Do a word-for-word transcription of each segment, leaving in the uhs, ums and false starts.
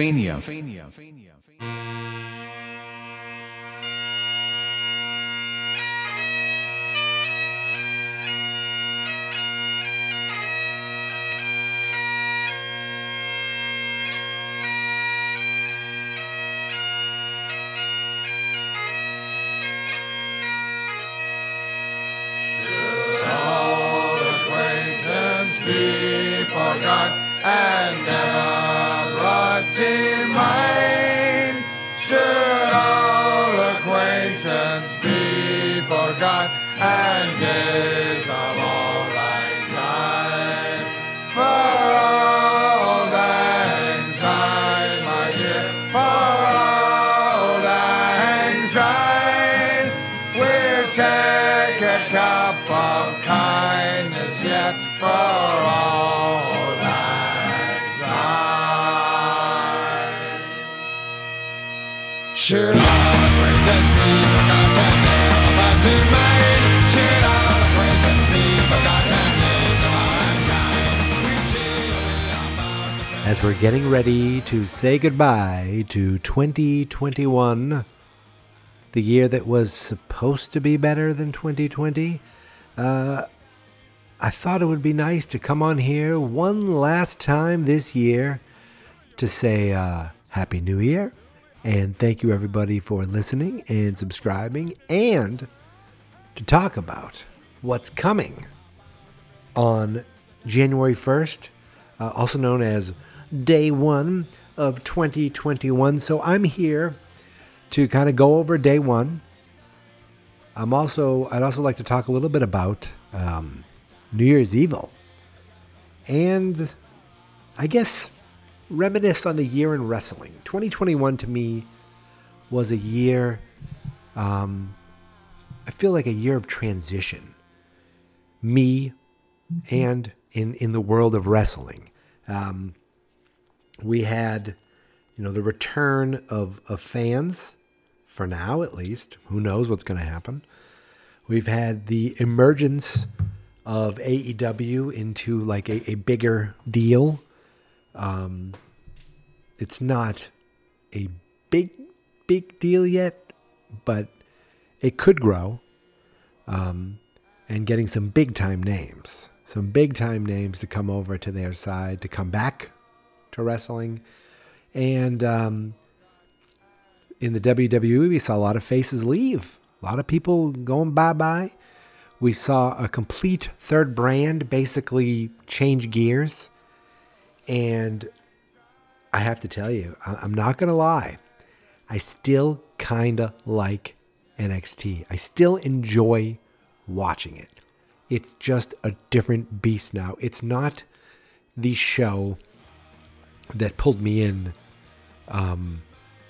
WrestleMania. Should all acquaintance be forgotten days of our domain? Should all acquaintance be forgotten days of our time? As we're getting ready to say goodbye to twenty twenty-one, the year that was supposed to be better than twenty twenty, uh, I thought it would be nice to come on here one last time this year to say uh, Happy New Year. And thank you, everybody, for listening and subscribing, and to talk about what's coming on January first, uh, also known as Day One of twenty twenty-one. So I'm here to kind of go over Day One. I'm also, I'd also like to talk a little bit about um, New Year's Evil, and I guess reminisce on the year in wrestling. twenty twenty-one to me was a year, um, I feel like a year of transition. Me and in, in the world of wrestling. Um, we had, you know, the return of, of fans, for now at least. Who knows what's going to happen. We've had the emergence of A E W into like a, a bigger deal. Um, it's not a big, big deal yet, but it could grow. Um, and getting some big time names, some big time names to come over to their side, to come back to wrestling. And, um, in the W W E, we saw a lot of faces leave, a lot of people going bye-bye. We saw a complete third brand basically change gears. And I have to tell you, I'm not going to lie. I still kind of like N X T. I still enjoy watching it. It's just a different beast now. It's not the show that pulled me in um,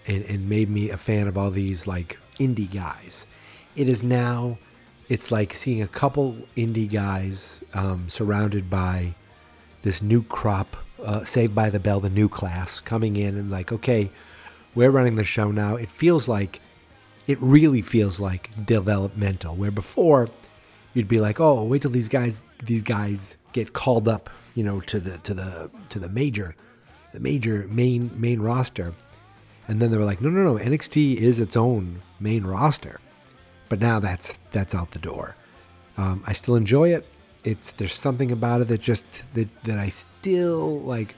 and, and made me a fan of all these like indie guys. It is now, it's like seeing a couple indie guys um, surrounded by this new crop, uh, Saved by the Bell, the new class coming in and like, okay, we're running the show now. It feels like, it really feels like developmental, where before you'd be like, oh, wait till these guys, these guys get called up, you know, to the, to the, to the major, the major main, main roster. And then they were like, no, no, no, N X T is its own main roster. But now that's, that's out the door. Um, I still enjoy it. It's, there's something about it that just, that, that I still like,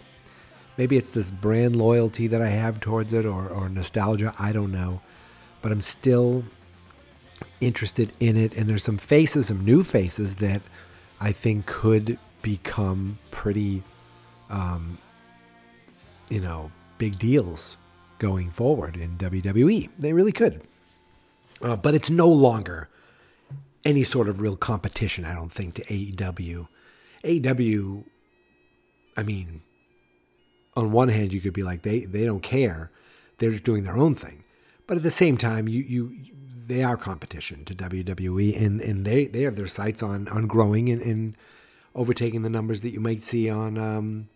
maybe it's this brand loyalty that I have towards it, or, or nostalgia. I don't know, but I'm still interested in it. And there's some faces, some new faces that I think could become pretty, um, you know, big deals going forward in W W E. They really could, uh, but it's no longer any sort of real competition, I don't think, to A E W. A E W, I mean, on one hand, you could be like, they they don't care. They're just doing their own thing. But at the same time, you you they are competition to W W E, and, and they, they have their sights on, on growing and, and overtaking the numbers that you might see on um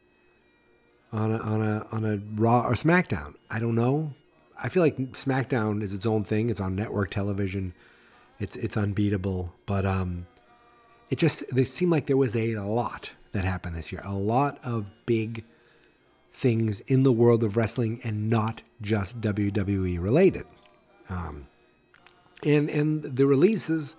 on a, on a on a Raw or SmackDown. I don't know. I feel like SmackDown is its own thing. It's on network television. It's it's unbeatable, but um, it just, they seemed like there was a lot that happened this year. A lot of big things in the world of wrestling and not just W W E related. Um, and and the releases,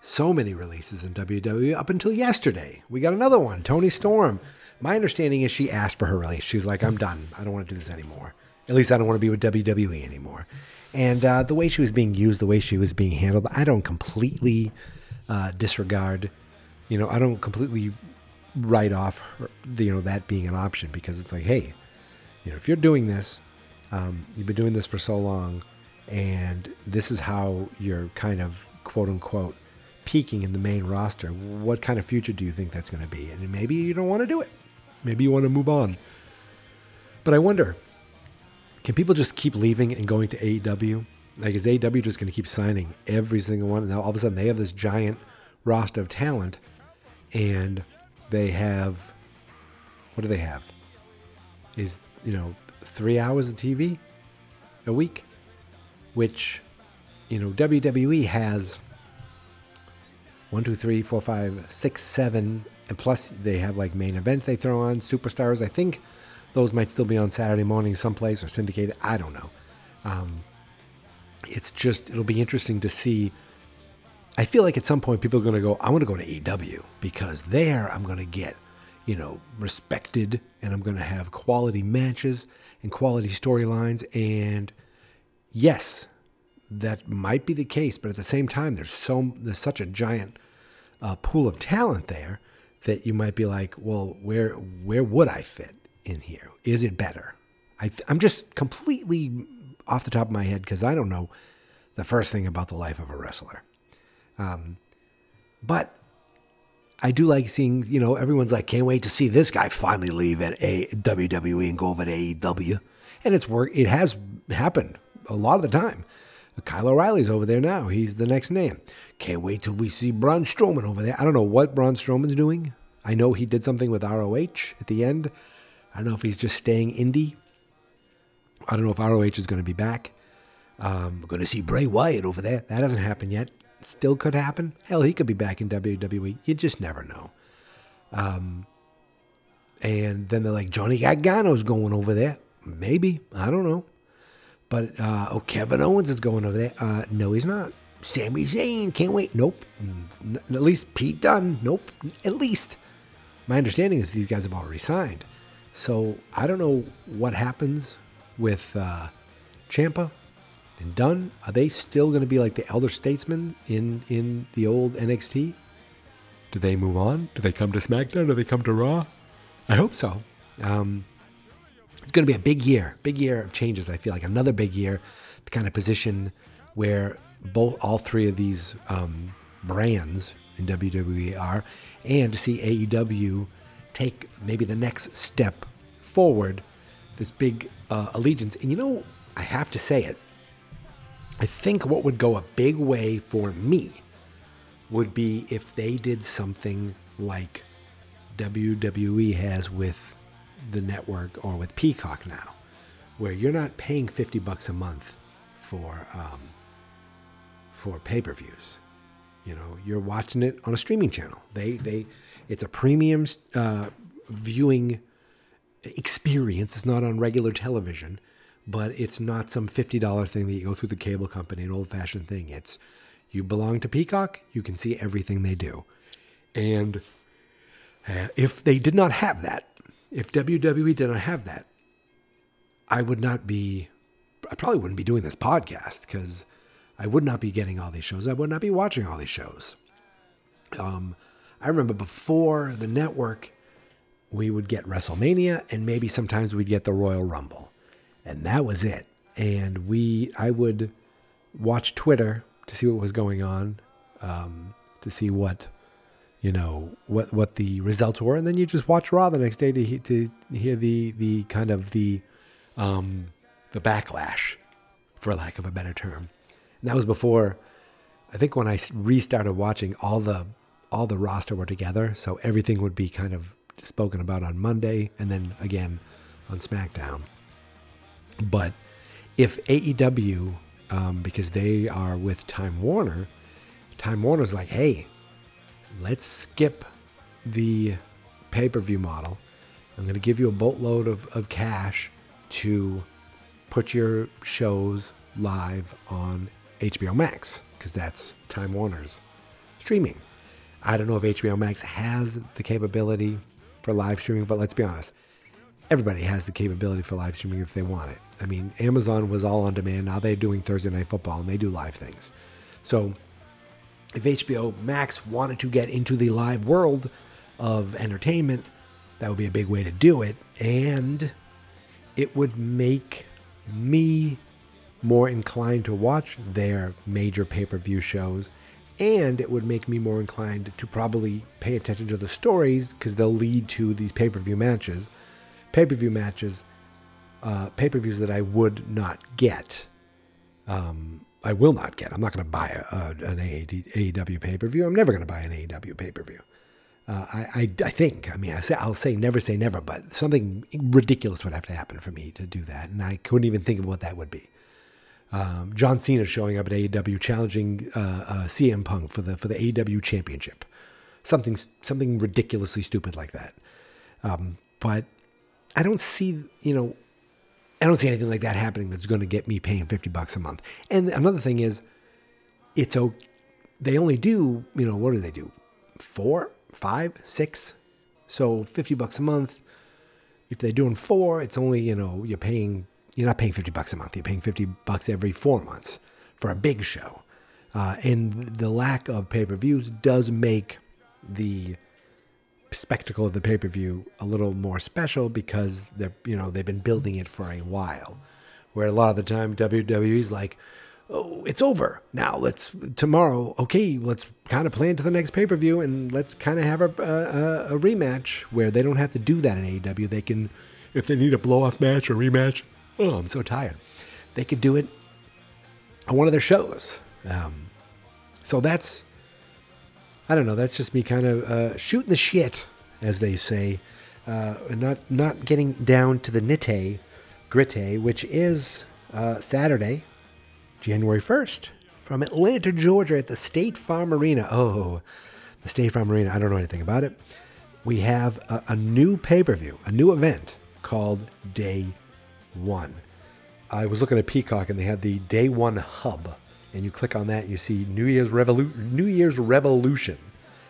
so many releases in W W E up until yesterday. We got another one, Toni Storm. My understanding is she asked for her release. She's like, I'm done. I don't want to do this anymore. At least I don't want to be with W W E anymore. And uh, the way she was being used, the way she was being handled, I don't completely uh, disregard, you know, I don't completely write off, her, you know, that being an option, because it's like, hey, you know, if you're doing this, um, you've been doing this for so long, and this is how you're kind of, quote unquote, peaking in the main roster, what kind of future do you think that's going to be? And maybe you don't want to do it. Maybe you want to move on. But I wonder, can people just keep leaving and going to A E W? Like, is A E W just going to keep signing every single one? And now all of a sudden they have this giant roster of talent, and they have, what do they have? Is, you know, three hours of T V a week, which, you know, W W E has one, two, three, four, five, six, seven, and plus they have like main events they throw on, superstars. I think those might still be on Saturday morning someplace or syndicated. I don't know. Um, it's just, it'll be interesting to see. I feel like at some point people are going to go, I want to go to A E W, because there I'm going to get, you know, respected, and I'm going to have quality matches and quality storylines. And yes, that might be the case, but at the same time, there's so there's such a giant uh, pool of talent there that you might be like, well, where where would I fit in here? Is it better? I th- I'm just completely off the top of my head, because I don't know the first thing about the life of a wrestler. Um, but I do like seeing, you know, everyone's like, can't wait to see this guy finally leave at a W W E and go over to A E W, and it's work. It has happened a lot of the time. Kyle O'Reilly's over there now. He's the next name. Can't wait till we see Braun Strowman over there. I don't know what Braun Strowman's doing. I know he did something with R O H at the end. I don't know if he's just staying indie. I don't know if R O H is going to be back. Um, we're going to see Bray Wyatt over there. That hasn't happened yet. Still could happen. Hell, he could be back in W W E. You just never know. Um, and then they're like, Johnny Gargano's going over there. Maybe. I don't know. But, uh, oh, Kevin Owens is going over there. Uh, no, he's not. Sami Zayn, can't wait. Nope. N- at least Pete Dunne. Nope. At least. My understanding is these guys have already signed. So I don't know what happens with uh, Ciampa and Dunne. Are they still going to be like the elder statesmen in, in the old N X T? Do they move on? Do they come to SmackDown? Do they come to Raw? I hope so. Um... It's going to be a big year, big year of changes. I feel like another big year to kind of position where both, all three of these um, brands in W W E are, and to see A E W take maybe the next step forward, this big uh, allegiance. And you know, I have to say it, I think what would go a big way for me would be if they did something like W W E has with the network or with Peacock now, where you're not paying fifty bucks a month for um, for pay-per-views. You know, you're watching it on a streaming channel. They they it's a premium uh, viewing experience. It's not on regular television, but it's not some fifty dollar thing that you go through the cable company, an old-fashioned thing. It's, you belong to Peacock, you can see everything they do. And uh, if they did not have that, if W W E did not have that, I would not be, I probably wouldn't be doing this podcast, because I would not be getting all these shows. I would not be watching all these shows. Um, I remember before the network, we would get WrestleMania, and maybe sometimes we'd get the Royal Rumble. And that was it. And we, I would watch Twitter to see what was going on, um, to see what, you know, what what the results were, and then you just watch Raw the next day to he, to hear the the kind of the um, the backlash, for lack of a better term. And that was before, I think, when I restarted watching, all the all the roster were together, so everything would be kind of spoken about on Monday, and then again on SmackDown. But if A E W, um, because they are with Time Warner, Time Warner's like, hey, let's skip the pay-per-view model I'm going to give you a boatload of, of cash to put your shows live on H B O Max, because that's Time Warner's streaming. I don't know if H B O Max has the capability for live streaming, but let's be honest. Everybody has the capability for live streaming if they want it. I mean, Amazon was all on demand. Now they're doing Thursday Night Football, and they do live things. So if H B O Max wanted to get into the live world of entertainment, that would be a big way to do it. And it would make me more inclined to watch their major pay-per-view shows. And it would make me more inclined to probably pay attention to the stories, because they'll lead to these pay-per-view matches. Pay-per-view matches, uh, pay-per-views that I would not get. Um, I will not get. I'm not going to buy a, a, an A E W pay-per-view. I'm never going to buy an A E W pay-per-view. Uh, I, I, I think, I mean, I say, I'll say never say never, but something ridiculous would have to happen for me to do that. And I couldn't even think of what that would be. Um, John Cena showing up at A E W challenging uh, uh, C M Punk for the for the A E W championship. Something, something ridiculously stupid like that. Um, but... I don't see, you know, I don't see anything like that happening that's going to get me paying fifty bucks a month. And another thing is, it's okay. They only do, you know, what do they do? Four, five, six. So fifty bucks a month. If they're doing four, it's only, you know, you're paying, you're not paying fifty bucks a month. You're paying fifty bucks every four months for a big show. Uh, and the lack of pay-per-views does make the spectacle of the pay-per-view a little more special, because they're, you know, they've been building it for a while, where a lot of the time W W E's like, oh, it's over now, let's tomorrow, okay, let's kind of plan to the next pay-per-view and let's kind of have a, a, a rematch, where they don't have to do that in A E W. They can, if they need a blow-off match or rematch, oh, I'm so tired, they could do it on one of their shows. Um, so that's, I don't know. That's just me kind of uh, shooting the shit, as they say, uh, and not not getting down to the nitty gritty, which is uh, Saturday, January first, from Atlanta, Georgia, at the State Farm Arena. Oh, the State Farm Arena. I don't know anything about it. We have a, a new pay-per-view, a new event called Day One. I was looking at Peacock, and they had the Day One Hub. And you click on that, you see New Year's Revolu- New Year's Revolution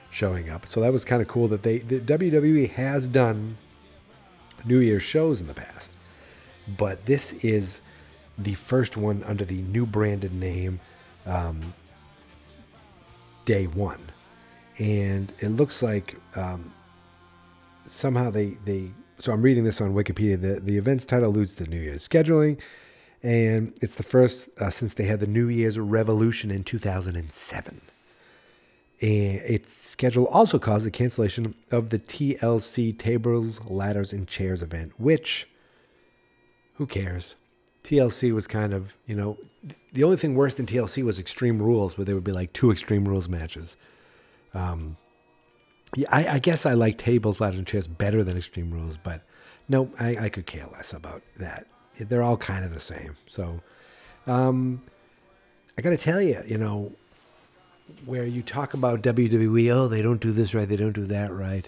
showing up. So that was kind of cool that they that W W E has done New Year's shows in the past. But this is the first one under the new branded name, um, Day One. And it looks like um, somehow they, they... So I'm reading this on Wikipedia. The, the event's title alludes to New Year's scheduling. And it's the first uh, since they had the New Year's Revolution in two thousand seven. And its schedule also caused the cancellation of the T L C Tables, Ladders, and Chairs event, which, who cares? T L C was kind of, you know, the only thing worse than T L C was Extreme Rules, where there would be like two Extreme Rules matches. Um, yeah, I, I guess I like Tables, Ladders, and Chairs better than Extreme Rules, but no, I, I could care less about that. They're all kind of the same. So um, I got to tell you, you know, where you talk about W W E, oh, they don't do this right, they don't do that right.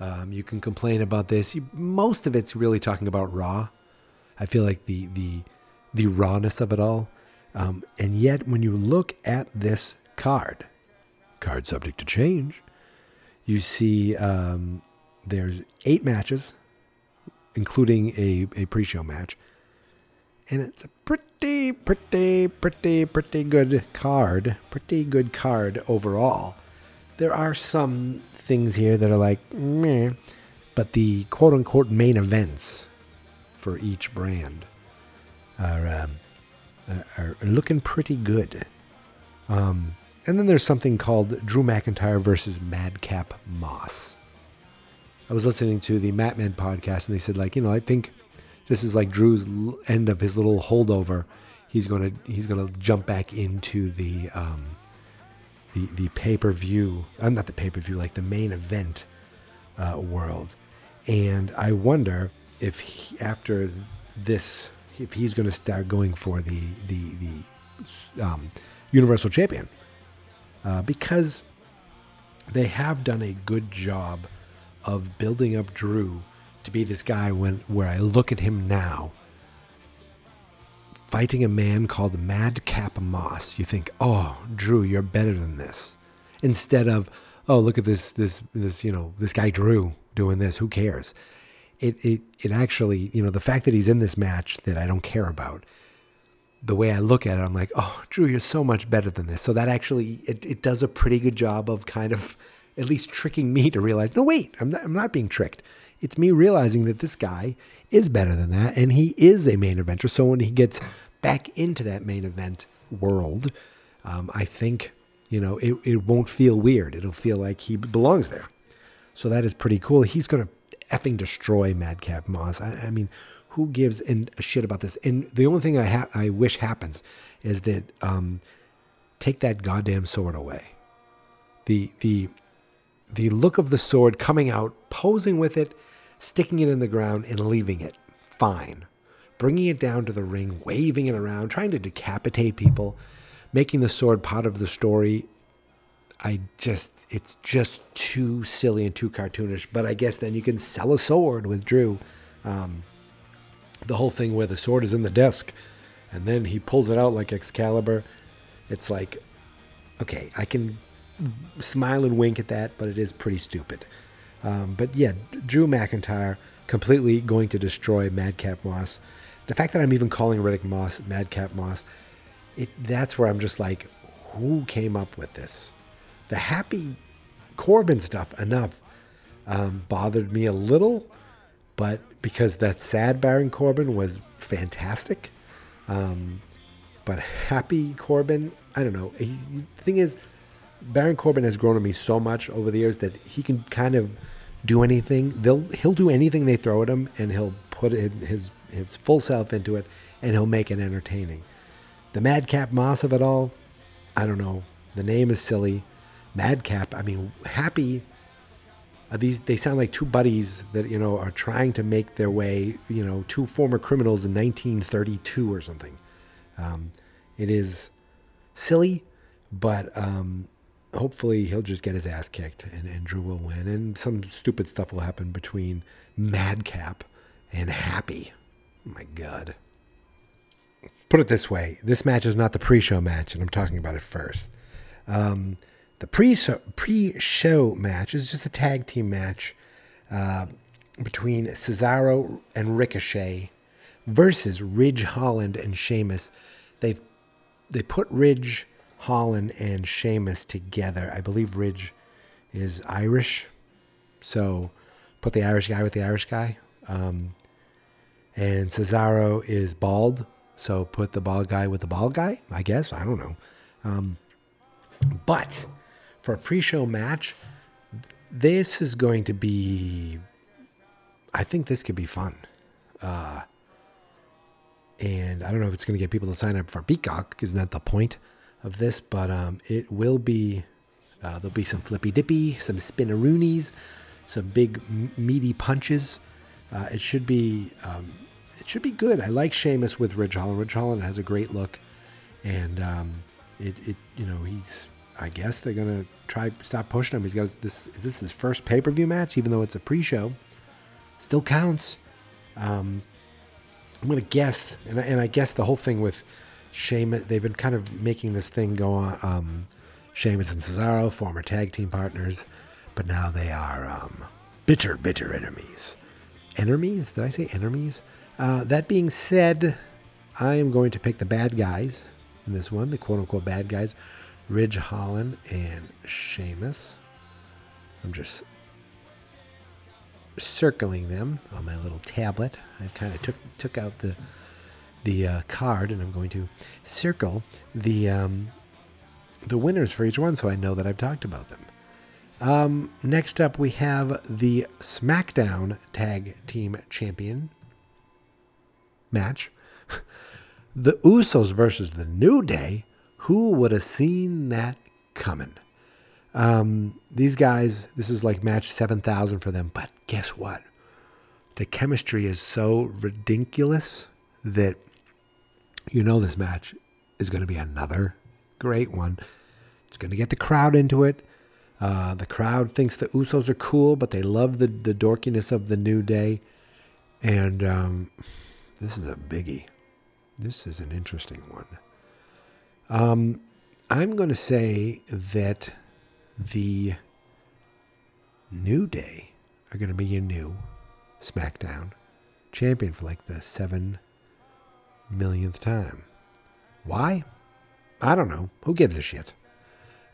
Um, you can complain about this. You, most of it's really talking about Raw. I feel like the the the rawness of it all. Um, and yet when you look at this card, card subject to change, you see um, there's eight matches, including a, a pre-show match. And it's a pretty, pretty, pretty, pretty good card. Pretty good card overall. There are some things here that are like, meh. But the quote-unquote main events for each brand are, um, are, are looking pretty good. Um, and then there's something called Drew McIntyre versus Madcap Moss. I was listening to the Matman podcast, and they said, like, you know, I think this is like Drew's end of his little holdover. He's gonna he's gonna jump back into the um, the the pay per view. I'm uh, not the pay per view, like the main event uh, world. And I wonder if he, after this, if he's gonna start going for the the the um, Universal Champion, uh, because they have done a good job of building up Drew to be this guy when where I look at him now fighting a man called Madcap Moss. You think, oh, Drew, you're better than this. Instead of, oh, look at this, this, this, you know, this guy Drew doing this. Who cares? It, it, it actually, you know, the fact that he's in this match that I don't care about, the way I look at it, I'm like, oh, Drew, you're so much better than this. So that actually, it, it does a pretty good job of kind of at least tricking me to realize, no, wait, I'm not, I'm not being tricked. It's me realizing that this guy is better than that, and he is a main eventer. So when he gets back into that main event world, um, I think, you know, it, it won't feel weird. It'll feel like he belongs there. So that is pretty cool. He's going to effing destroy Madcap Moss. I, I mean, who gives an, a shit about this? And the only thing I ha- I wish happens is that um, take that goddamn sword away. The the the look of the sword coming out, posing with it, sticking it in the ground and leaving it, fine. Bringing it down to the ring, waving it around, trying to decapitate people, making the sword part of the story, I just, it's just too silly and too cartoonish. But I guess then you can sell a sword with Drew. Um, the whole thing where the sword is in the desk and then he pulls it out like Excalibur. It's like, okay, I can smile and wink at that, but it is pretty stupid. Um, but yeah, Drew McIntyre completely going to destroy Madcap Moss. The fact that I'm even calling Riddick Moss Madcap Moss, it, that's where I'm just like, who came up with this? The Happy Corbin stuff enough um, bothered me a little, but because that sad Baron Corbin was fantastic. Um, but Happy Corbin, I don't know. He, the thing is, Baron Corbin has grown on me so much over the years that he can kind of do anything. They'll he'll do anything they throw at him, and he'll put his his full self into it, and he'll make it entertaining. The Madcap Moss of it all, I don't know. The name is silly. Madcap, I mean, Happy, are these, they sound like two buddies that, you know, are trying to make their way, you know, two former criminals in nineteen thirty-two or something. Um, it is silly, but um, hopefully he'll just get his ass kicked and, and Drew will win. And some stupid stuff will happen between Madcap and Happy. Oh my God. Put it this way. This match is not the pre-show match, and I'm talking about it first. Um... The pre-show, pre-show match is just a tag team match uh, between Cesaro and Ricochet versus Ridge Holland and Sheamus. They've they put Ridge Holland and Sheamus together. I believe Ridge is Irish, so put the Irish guy with the Irish guy. Um, and Cesaro is bald, so put the bald guy with the bald guy. I guess I don't know, um, but. For a pre-show match, this is going to be, I think this could be fun. Uh, and I don't know if it's going to get people to sign up for Peacock, because that's the point of this, but um, it will be, uh, there'll be some flippy-dippy, some spinneroonies, some big meaty punches. Uh, it should be um, it should be good. I like Sheamus with Ridge Holland. Ridge Holland has a great look, and um, it, it you know, he's... I guess they're going to try stop pushing him. He's got this, is this his first pay-per-view match, even though it's a pre-show? Still counts. Um, I'm going to guess, and I, and I guess the whole thing with Sheamus, they've been kind of making this thing go on. Um, Sheamus and Cesaro, former tag team partners, but now they are um, bitter, bitter enemies. Enemies? Did I say enemies? Uh, that being said, I am going to pick the bad guys in this one, the quote-unquote bad guys, Ridge Holland and Sheamus. I'm just circling them on my little tablet. I kind of took took out the the uh, card, and I'm going to circle the um, the winners for each one, so I know that I've talked about them. Um, next up, we have the SmackDown Tag Team Champion match, the Usos versus the New Day. Who would have seen that coming? Um, these guys, this is like match seven thousand for them. But guess what? The chemistry is so ridiculous that you know this match is going to be another great one. It's going to get the crowd into it. Uh, the crowd thinks the Usos are cool, but they love the, the dorkiness of the New Day. And um, this is a biggie. This is an interesting one. Um, I'm going to say that the New Day are going to be your new SmackDown champion for like the seven millionth time. Why? I don't know. Who gives a shit?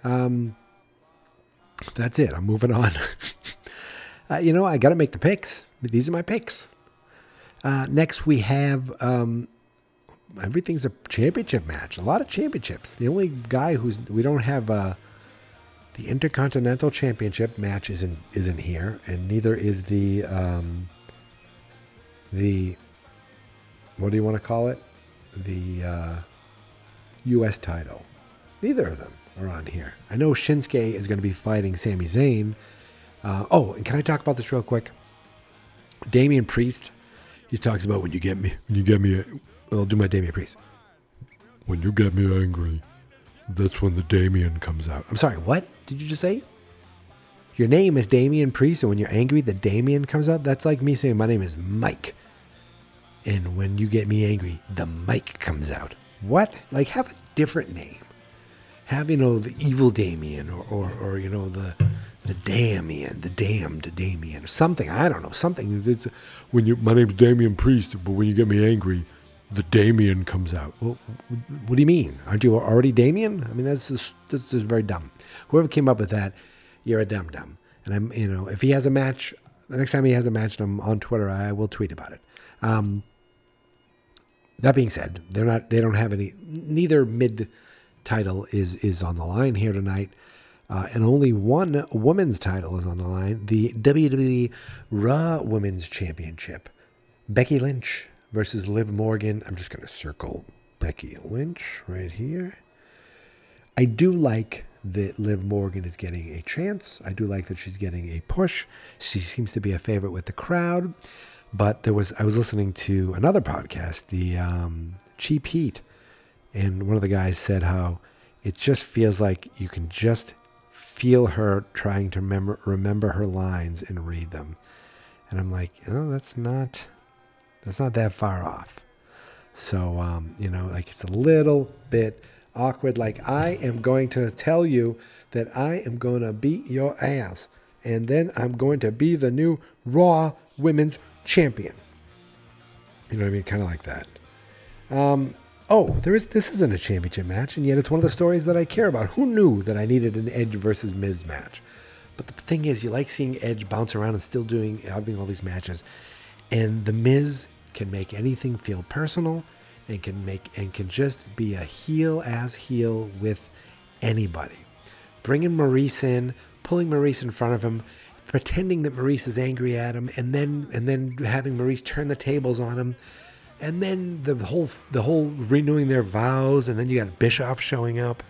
Um, that's it. I'm moving on. uh, you know, I got to make the picks. These are my picks. Uh, next, we have um, everything's a championship match. A lot of championships. The only guy who's we don't have uh, the Intercontinental Championship match isn't isn't here, and neither is the um, the what do you want to call it? The uh, U S title. Neither of them are on here. I know Shinsuke is going to be fighting Sami Zayn. Uh, oh, and can I talk about this real quick? Damian Priest. He talks about when you get me, when you get me, I'll do my Damian Priest. When you get me angry, that's when the Damian comes out. I'm sorry, what did you just say? Your name is Damian Priest, and when you're angry, the Damian comes out? That's like me saying my name is Mike. And when you get me angry, the Mike comes out. What? Like, have a different name. Have, you know, the evil Damian or, or, or you know, the... The Damian, the damned Damian, or something. I don't know, something. It's, when you, my name's Damian Priest, but when you get me angry, the Damian comes out. Well, what do you mean? Aren't you already Damian? I mean, that's just, that's just very dumb. Whoever came up with that, you're a dumb dumb. And I'm, you know, if he has a match, the next time he has a match, and I'm on Twitter, I will tweet about it. Um, that being said, they're not. They don't have any. Neither mid title is is on the line here tonight. Uh, and only one women's title is on the line, the W W E Raw Women's Championship. Becky Lynch versus Liv Morgan. I'm just going to circle Becky Lynch right here. I do like that Liv Morgan is getting a chance. I do like that she's getting a push. She seems to be a favorite with the crowd. But there was I was listening to another podcast, the um, Cheap Heat, and one of the guys said how it just feels like you can just... feel her trying to remember, remember her lines and read them. And I'm like, oh, that's not, that's not that far off. So, um, you know, like it's a little bit awkward. Like I am going to tell you that I am going to beat your ass. And then I'm going to be the new Raw Women's Champion. You know what I mean? Kind of like that. Um, Oh, there is. This isn't a championship match, and yet it's one of the stories that I care about. Who knew that I needed an Edge versus Miz match? But the thing is, you like seeing Edge bounce around and still doing having all these matches, and the Miz can make anything feel personal, and can make and can just be a heel as heel with anybody. Bringing Maryse in, pulling Maryse in front of him, pretending that Maryse is angry at him, and then and then having Maryse turn the tables on him. And then the whole the whole renewing their vows, and then you got Bischoff showing up.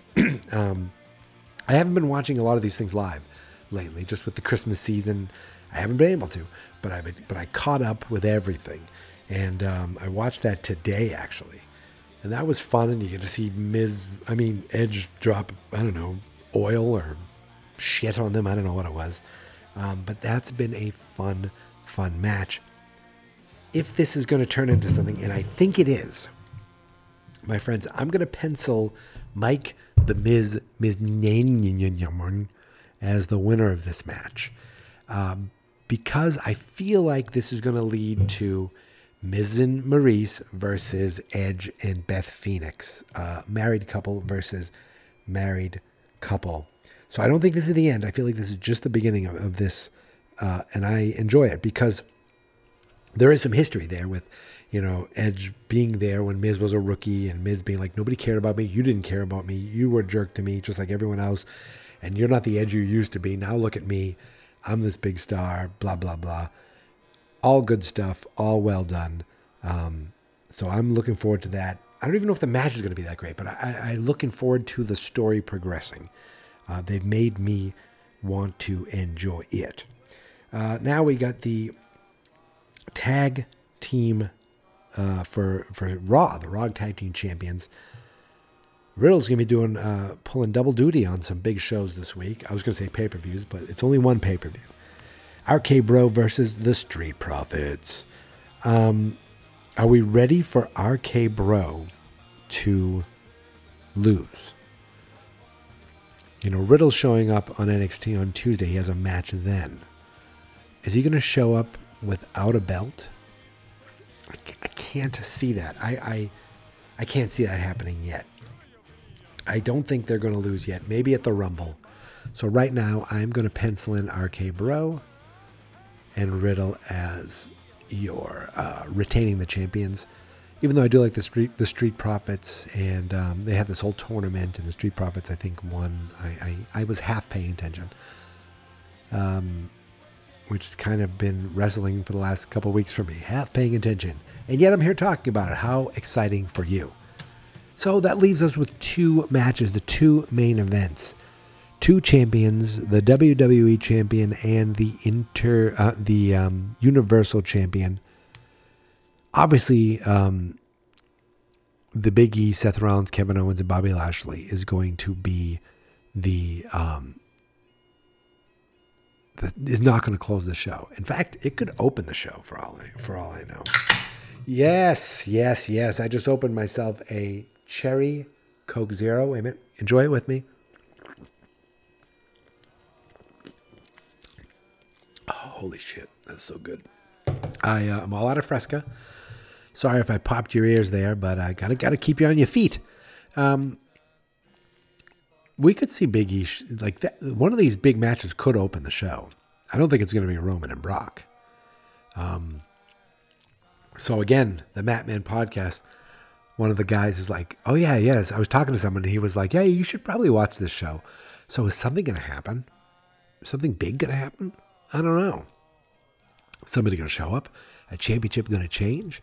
um, I haven't been watching a lot of these things live lately, just with the Christmas season. I haven't been able to, but I but I caught up with everything, and um, I watched that today actually, and that was fun. And you get to see Miz, I mean Edge drop I don't know oil or shit on them. I don't know what it was, um, but that's been a fun fun match. If this is going to turn into something, and I think it is, my friends, I'm going to pencil Mike the Miz Miz as the winner of this match, um, because I feel like this is going to lead to Miz and Maryse versus Edge and Beth Phoenix, uh, married couple versus married couple. So I don't think this is the end. I feel like this is just the beginning of, of this, uh, and I enjoy it because. There is some history there with, you know, Edge being there when Miz was a rookie and Miz being like, nobody cared about me. You didn't care about me. You were a jerk to me just like everyone else. And you're not the Edge you used to be. Now look at me. I'm this big star, blah, blah, blah. All good stuff. All well done. Um, so I'm looking forward to that. I don't even know if the match is going to be that great, but I'm looking forward to the story progressing. Uh, they've made me want to enjoy it. Uh, now we got the... tag team uh, for for Raw, the Raw Tag Team Champions. Riddle's gonna be doing uh, pulling double duty on some big shows this week. I was gonna say pay-per-views, but it's only one pay-per-view. R K-Bro versus the Street Profits. Um, are we ready for R K-Bro to lose? You know, Riddle's showing up on N X T on Tuesday. He has a match then. Is he going to show up without a belt? I can't see that. I, I I can't see that happening yet. I don't think they're going to lose yet. Maybe at the Rumble. So right now, I'm going to pencil in R K-Bro and Riddle as your uh, retaining the champions. Even though I do like the Street, the Street Profits, and um, they had this whole tournament, and the Street Profits, I think, won. I, I, I was half paying attention. Um... which has kind of been wrestling for the last couple of weeks for me, half paying attention. And yet I'm here talking about it. How exciting for you. So that leaves us with two matches, the two main events. Two champions, the W W E champion and the inter, uh, the um, Universal champion. Obviously, um, the Big E, Seth Rollins, Kevin Owens, and Bobby Lashley is going to be the... Um, that is not going to close the show. In fact, it could open the show for all I, for all I know. Yes, yes, yes. I just opened myself a cherry Coke Zero. Wait a minute. Enjoy it with me. Oh, holy shit. That's so good. I, uh, I'm all out of Fresca. Sorry if I popped your ears there, but I gotta gotta keep you on your feet. Um, We could see Big E, like that, one of these big matches could open the show. I don't think it's going to be Roman and Brock. Um, so again, the Matman podcast, one of the guys is like, oh yeah, yes. I was talking to someone and he was like, yeah, you should probably watch this show. So is something going to happen? Is something big going to happen? I don't know. Somebody going to show up? A championship going to change?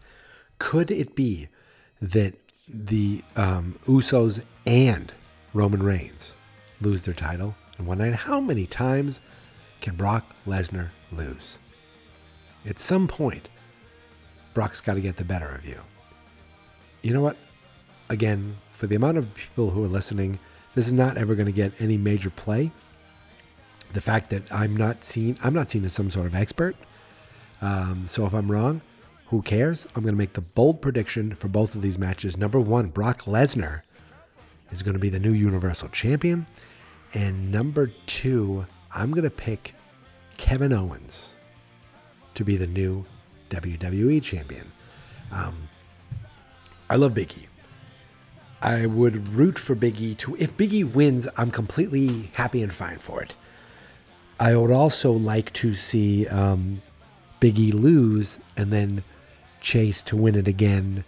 Could it be that the um, Usos and Roman Reigns lose their title in one night? How many times can Brock Lesnar lose? At some point, Brock's got to get the better of you. You know what? Again, for the amount of people who are listening, this is not ever going to get any major play. The fact that I'm not seen, I'm not seen as some sort of expert. Um, so if I'm wrong, who cares? I'm going to make the bold prediction for both of these matches. Number one, Brock Lesnar is going to be the new Universal Champion. And number two, I'm going to pick Kevin Owens to be the new W W E Champion. Um, I love Big E. I would root for Big E to... If Big E wins, I'm completely happy and fine for it. I would also like to see um, Big E lose and then Chase to win it again.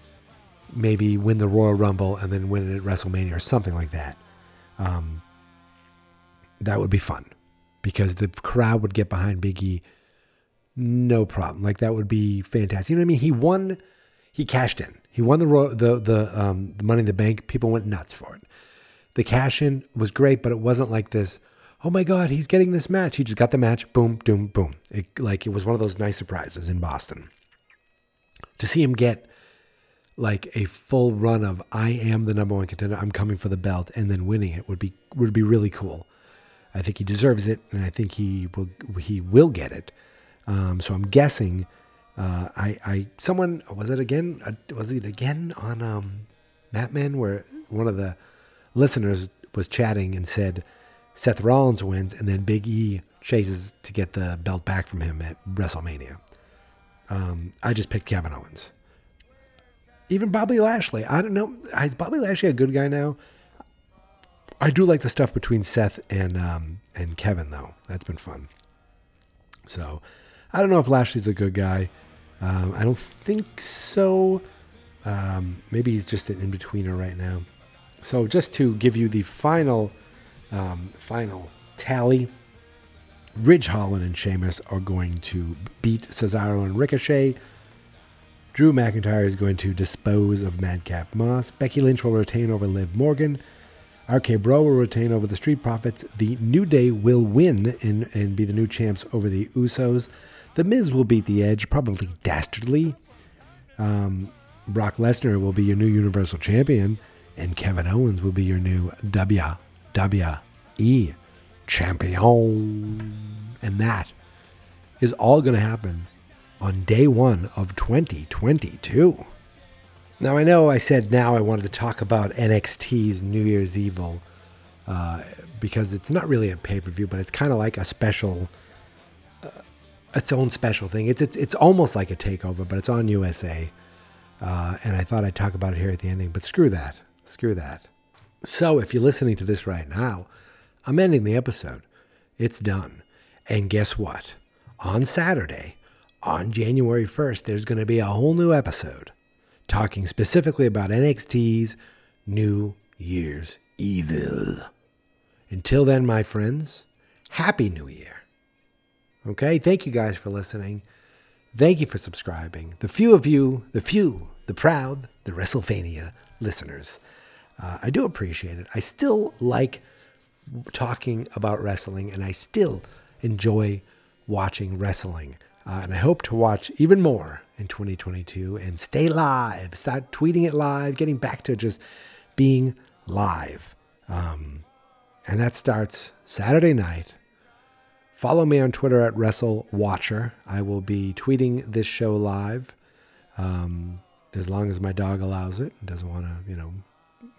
Maybe win the Royal Rumble and then win it at WrestleMania or something like that. Um, that would be fun because the crowd would get behind Big E. No problem. Like, that would be fantastic. You know what I mean? He won, he cashed in. He won the Royal, the, the, um, the Money in the Bank. People went nuts for it. The cash in was great, but it wasn't like this, oh my God, he's getting this match. He just got the match. Boom, boom, boom. It, like, it was one of those nice surprises in Boston to see him get like a full run of I am the number one contender, I'm coming for the belt, and then winning it would be would be really cool. I think he deserves it, and I think he will he will get it. Um, so I'm guessing, uh, I I someone was it again was it again on um, Matman where one of the listeners was chatting and said Seth Rollins wins, and then Big E chases to get the belt back from him at WrestleMania. Um, I just picked Kevin Owens. Even Bobby Lashley. I don't know. Is Bobby Lashley a good guy now? I do like the stuff between Seth and um, and Kevin, though. That's been fun. So, I don't know if Lashley's a good guy. Um, I don't think so. Um, maybe he's just an in-betweener right now. So, just to give you the final, um, final tally, Ridge Holland and Sheamus are going to beat Cesaro and Ricochet. Drew McIntyre is going to dispose of Madcap Moss. Becky Lynch will retain over Liv Morgan. R K-Bro will retain over the Street Profits. The New Day will win and, and be the new champs over the Usos. The Miz will beat the Edge, probably dastardly. Um, Brock Lesnar will be your new Universal Champion. And Kevin Owens will be your new W W E Champion. And that is all going to happen on day one of twenty twenty-two. Now, I know I said now I wanted to talk about N X T's New Year's Evil uh, because it's not really a pay-per-view, but it's kind of like a special, uh, its own special thing. It's, it's it's almost like a takeover, but it's on U S A. Uh, and I thought I'd talk about it here at the ending, but screw that. Screw that. So if you're listening to this right now, I'm ending the episode. It's done. And guess what? On Saturday, on January first, there's going to be a whole new episode talking specifically about N X T's New Year's Evil. Until then, my friends, Happy New Year. Okay? Thank you guys for listening. Thank you for subscribing. The few of you, the few, the proud, the WrestleMania listeners. Uh, I do appreciate it. I still like talking about wrestling, and I still enjoy watching wrestling. Uh, and I hope to watch even more in twenty twenty-two and stay live. Start tweeting it live, getting back to just being live. Um, and that starts Saturday night. Follow me on Twitter at WrestleWatcher. I will be tweeting this show live um, as long as my dog allows it and doesn't want to, you know,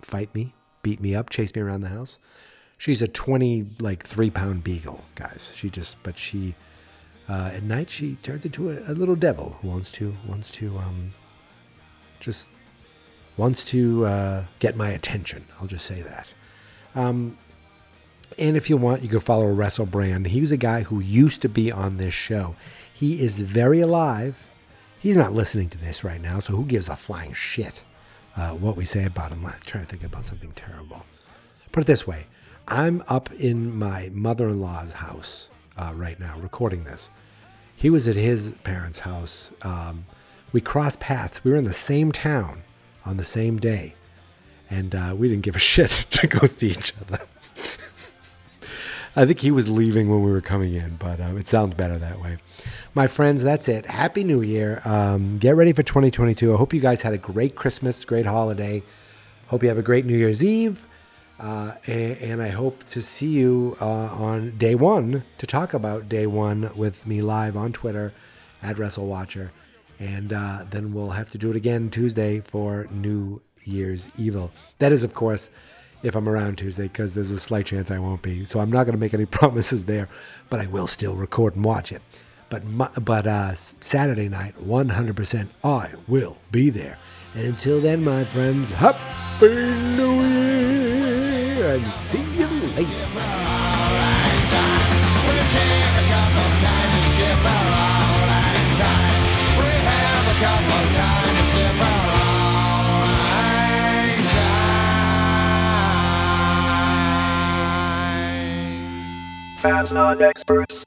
fight me, beat me up, chase me around the house. She's a twenty, like, three-pound beagle, guys. She just, but she, uh, at night, she turns into a, a little devil who wants to, wants to, um, just wants to uh, get my attention. I'll just say that. Um, and if you want, you can follow Russell Brand. He was a guy who used to be on this show. He is very alive. He's not listening to this right now, so who gives a flying shit uh, what we say about him? I'm trying to think about something terrible. Put it this way. I'm up in my mother-in-law's house uh, right now recording this. He was at his parents' house. Um, we crossed paths. We were in the same town on the same day, and uh, we didn't give a shit to go see each other. I think he was leaving when we were coming in, but uh, it sounds better that way. My friends, that's it. Happy New Year. Um, get ready for twenty twenty-two. I hope you guys had a great Christmas, great holiday. Hope you have a great New Year's Eve. Uh, and, and I hope to see you uh, on day one to talk about day one with me live on Twitter at WrestleWatcher. And uh, then we'll have to do it again Tuesday for New Year's Evil. That is, of course, if I'm around Tuesday, because there's a slight chance I won't be. So I'm not going to make any promises there, but I will still record and watch it. But, my, but uh, Saturday night, one hundred percent, I will be there. And until then, my friends, Happy New Year! And see you later. Fans not experts.